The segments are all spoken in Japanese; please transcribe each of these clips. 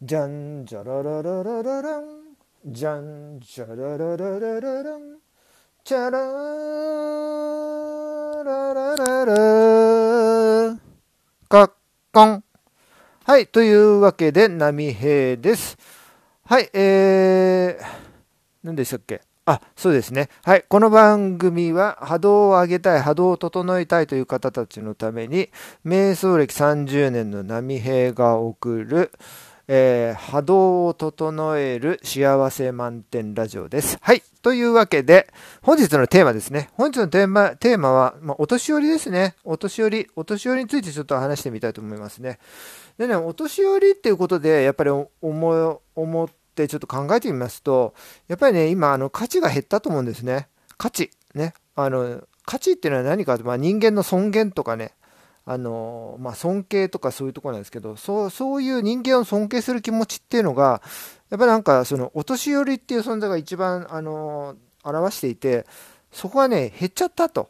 じゃんじゃららららららん、じゃんじゃららららららん、チャラララララカッコン。はい、というわけで波平です。はい、何でしたっけ。あ、そうですね。はい、この番組は波動を上げたい、波動を整えたいという方たちのために、瞑想歴30年の波平が送る、波動を整える幸せ満点ラジオです。はい、というわけで本日のテーマですね。本日のテーマは、お年寄りですね。お年寄りについてちょっと話してみたいと思いますね。でね、お年寄りっていうことでやっぱり思ってちょっと考えてみますと、やっぱりね、今価値が減ったと思うんですね。価値っていうのは何か、人間の尊厳とかね、尊敬とかそういうところなんですけど、そういう人間を尊敬する気持ちっていうのが、やっぱりなんかそのお年寄りっていう存在が一番表していて、そこはね減っちゃったと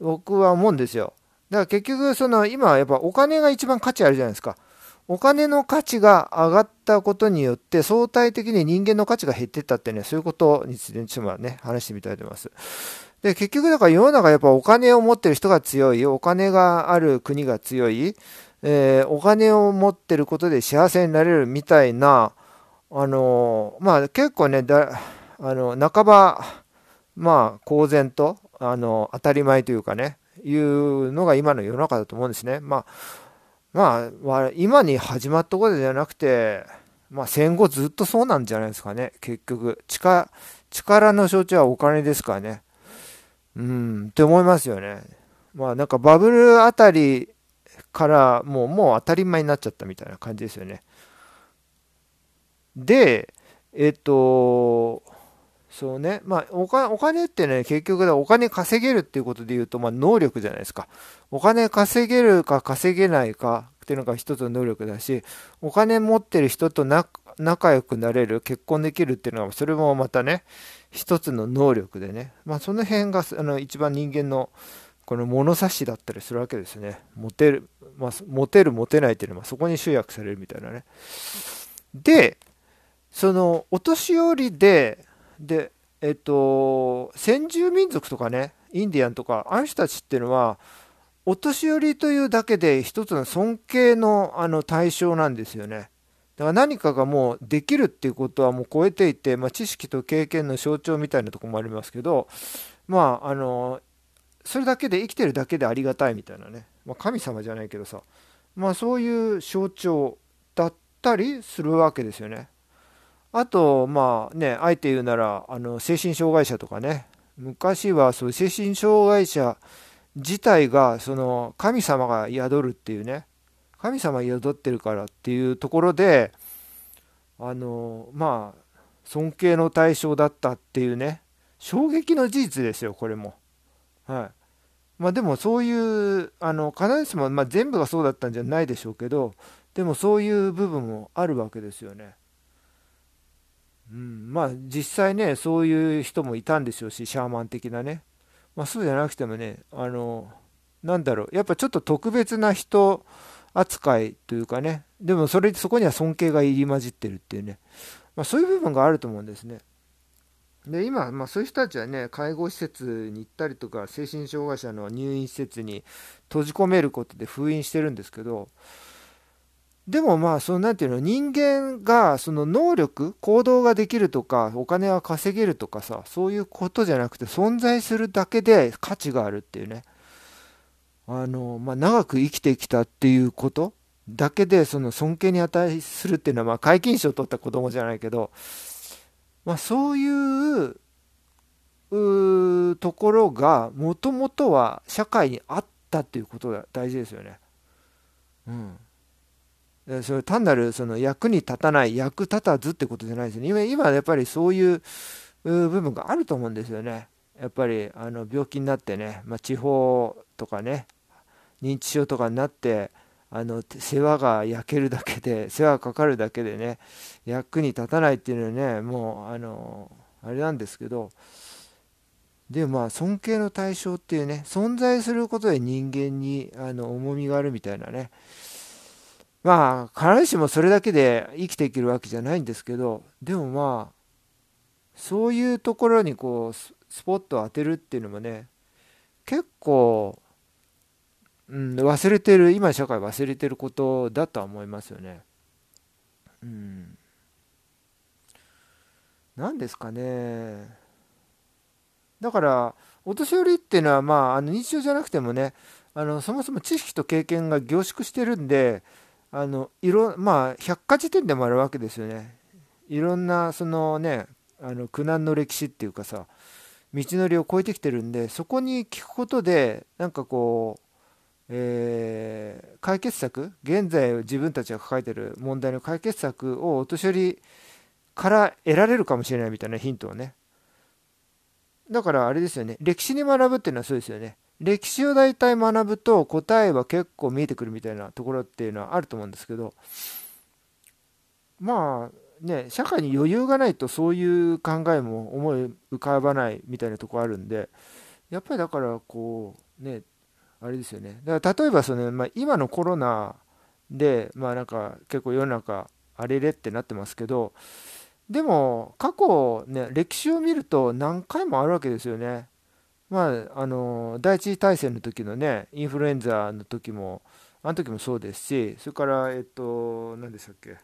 僕は思うんですよ。だから結局今はやっぱお金が一番価値あるじゃないですか。お金の価値が上がったことによって相対的に人間の価値が減っていったってね、そういうことについてちょっと話してみたいと思います。で、結局だから世の中やっぱお金を持ってる人が強い、お金がある国が強い、お金を持ってることで幸せになれるみたいな、結構ね半ば公然と当たり前というかね、いうのが今の世の中だと思うんですね。今に始まったことじゃなくて、戦後ずっとそうなんじゃないですかね。結局力の象徴はお金ですからね。って思いますよね。なんかバブルあたりからもう当たり前になっちゃったみたいな感じですよね。で、そうね、お金ってね、結局お金稼げるっていうことで言うと、能力じゃないですか。お金稼げるか稼げないかっていうのが一つの能力だし、お金持ってる人と仲良くなれる、結婚できるっていうのは、それもまたね一つの能力でね、その辺が一番人間のこの物差しだったりするわけですね。モテるモテないっていうのはそこに集約されるみたいなね。で、そのお年寄りで先住民族とかね、インディアンとか、あの人たちっていうのはお年寄りというだけで一つの尊敬の対象なんですよね。だから何かがもうできるっていうことはもう超えていて、知識と経験の象徴みたいなとこもありますけど、それだけで生きてるだけでありがたいみたいなね、神様じゃないけどさ、そういう象徴だったりするわけですよね。あとあえて言うなら精神障害者とかね、昔はそう精神障害者自体が神様が宿るっていうね、神様が宿ってるからっていうところで尊敬の対象だったっていうね、衝撃の事実ですよ、これも。はい、でもそういう必ずしも全部がそうだったんじゃないでしょうけど、でもそういう部分もあるわけですよね。実際ね、そういう人もいたんでしょうし、シャーマン的なね、そうじゃなくてもね、やっぱちょっと特別な人扱いというかね、でもそこには尊敬が入り混じってるっていうね、そういう部分があると思うんですね。で、今、そういう人たちはね、介護施設に行ったりとか、精神障害者の入院施設に閉じ込めることで封印してるんですけど、でもなんていうの、人間が能力、行動ができるとか、お金は稼げるとかさ、そういうことじゃなくて、存在するだけで価値があるっていうね、長く生きてきたっていうことだけで尊敬に値するっていうのは、皆勤賞を取った子供じゃないけど、そういうところがもともとは社会にあったっていうことが大事ですよね。それ単なる役に立たない、役立たずってことじゃないですね。今やっぱりそういう部分があると思うんですよね。やっぱり病気になってね、地方とかね、認知症とかになって、世話が焼けるだけで、世話がかかるだけでね、役に立たないっていうのはね、もうあれなんですけど、で尊敬の対象っていうね、存在することで人間に重みがあるみたいなね、まあ必ずしもそれだけで生きていけるわけじゃないんですけど、でもまあそういうところにこうスポットを当てるっていうのもね、結構、忘れてる、今の社会忘れてることだとは思いますよね。何ですかね。だからお年寄りっていうのは、まあ、日常じゃなくてもね、そもそも知識と経験が凝縮してるんで、まあ百科事典でもあるわけですよね。いろんなそのね、苦難の歴史っていうかさ、道のりを越えてきてるんで、そこに聞くことでなんかこう、解決策、現在自分たちが抱えてる問題の解決策をお年寄りから得られるかもしれないみたいなヒントをね。だからあれですよね、歴史に学ぶっていうのはそうですよね。歴史を大体学ぶと答えは結構見えてくるみたいなところっていうのはあると思うんですけど、まあね、社会に余裕がないとそういう考えも思い浮かばないみたいなところあるんで、やっぱりだからこうね、あれですよね。だから例えばその、まあ、今のコロナで、まあなんか結構世の中あれれってなってますけど、でも過去ね、歴史を見ると何回もあるわけですよね。まあ、第一次大戦の時のね、インフルエンザの時も、あの時もそうですし、それから何でしたっけ、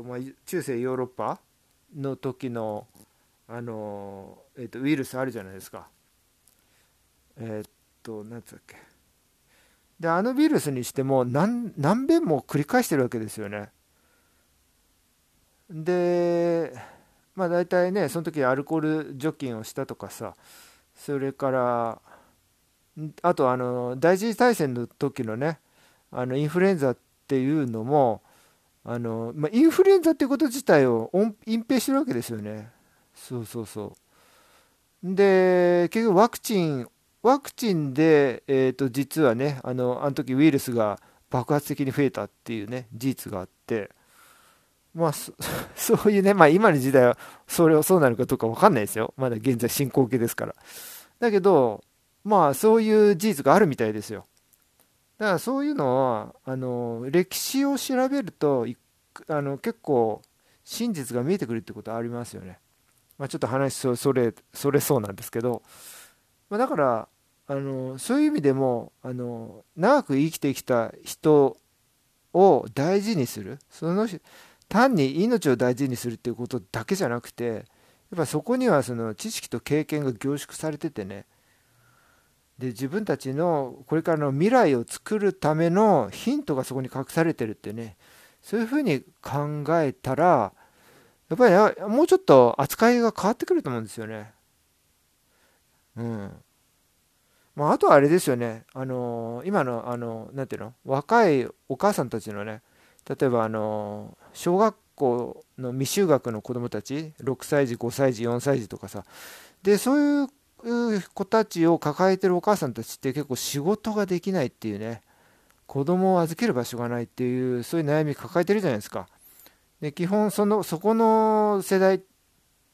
まあ、中世ヨーロッパの時のウイルスあるじゃないですか。何つったっけ。で、あのウイルスにしても何遍も繰り返してるわけですよね。で、まあ大体ね、その時アルコール除菌をしたとかさ、それからあと第一次大戦の時のね、インフルエンザっていうのも、まあ、インフルエンザっていうこと自体を隠蔽してるわけですよね。そうそうそう。で、結局ワクチンで、実はね、あの時ウイルスが爆発的に増えたっていうね、事実があって、まあ、そういうね、まあ、今の時代はそうなるかどうか分かんないですよ。まだ現在進行形ですから。だけど、まあそういう事実があるみたいですよ。だからそういうのは歴史を調べると結構真実が見えてくるってことはありますよね。まあ、ちょっと話それそうなんですけど、まあ、だからそういう意味でも長く生きてきた人を大事にする、その単に命を大事にするっていうことだけじゃなくて、やっぱそこにはその知識と経験が凝縮されててね、で自分たちのこれからの未来を作るためのヒントがそこに隠されてるってね、そういうふうに考えたらやっぱりもうちょっと扱いが変わってくると思うんですよね。まあ、あとはあれですよね、今のなんていうの、若いお母さんたちのね、例えば小学校の未就学の子どもたち、6歳児、5歳児、4歳児とかさ、でそういう子たちを抱えてるお母さんたちって結構仕事ができないっていうね、子供を預ける場所がないっていう、そういう悩み抱えてるじゃないですか。で基本そこの世代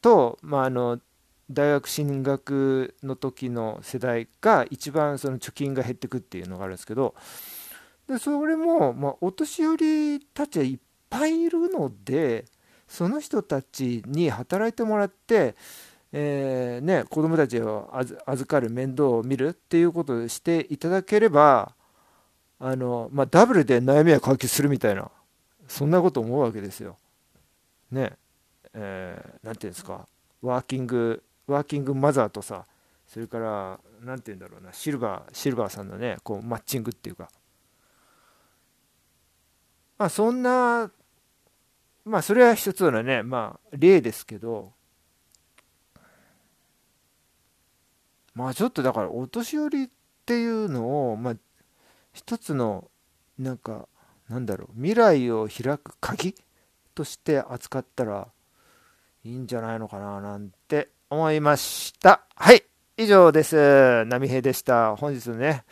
と、まあ、大学進学の時の世代が一番その貯金が減ってくっていうのがあるんですけど、でそれも、まあ、お年寄りたちはいっぱいいるので、その人たちに働いてもらって、ね、子どもたちを預かる、面倒を見るっていうことをしていただければ、まあ、ダブルで悩みは解決するみたいな、そんなこと思うわけですよ。ね、なんていうんですか、ワーキングマザーとさ、それからなんていうんだろうな、シルバーさんのね、こうマッチングっていうか。まあ、そんな、まあそれは一つのね、まあ例ですけど、まあちょっとだからお年寄りっていうのを、まあ一つのなんか、なんだろう、未来を開く鍵として扱ったらいいんじゃないのかななんて思いました。はい、以上です。波平でした。本日のね、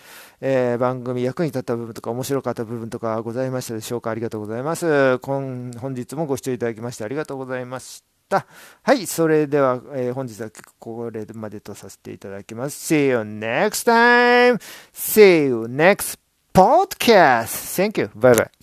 番組役に立った部分とか面白かった部分とかございましたでしょうか。ありがとうございます。本日もご視聴いただきましてありがとうございました。はい、それでは、本日はこれまでとさせていただきます。See you next time! See you next podcast. Thank you. Bye bye.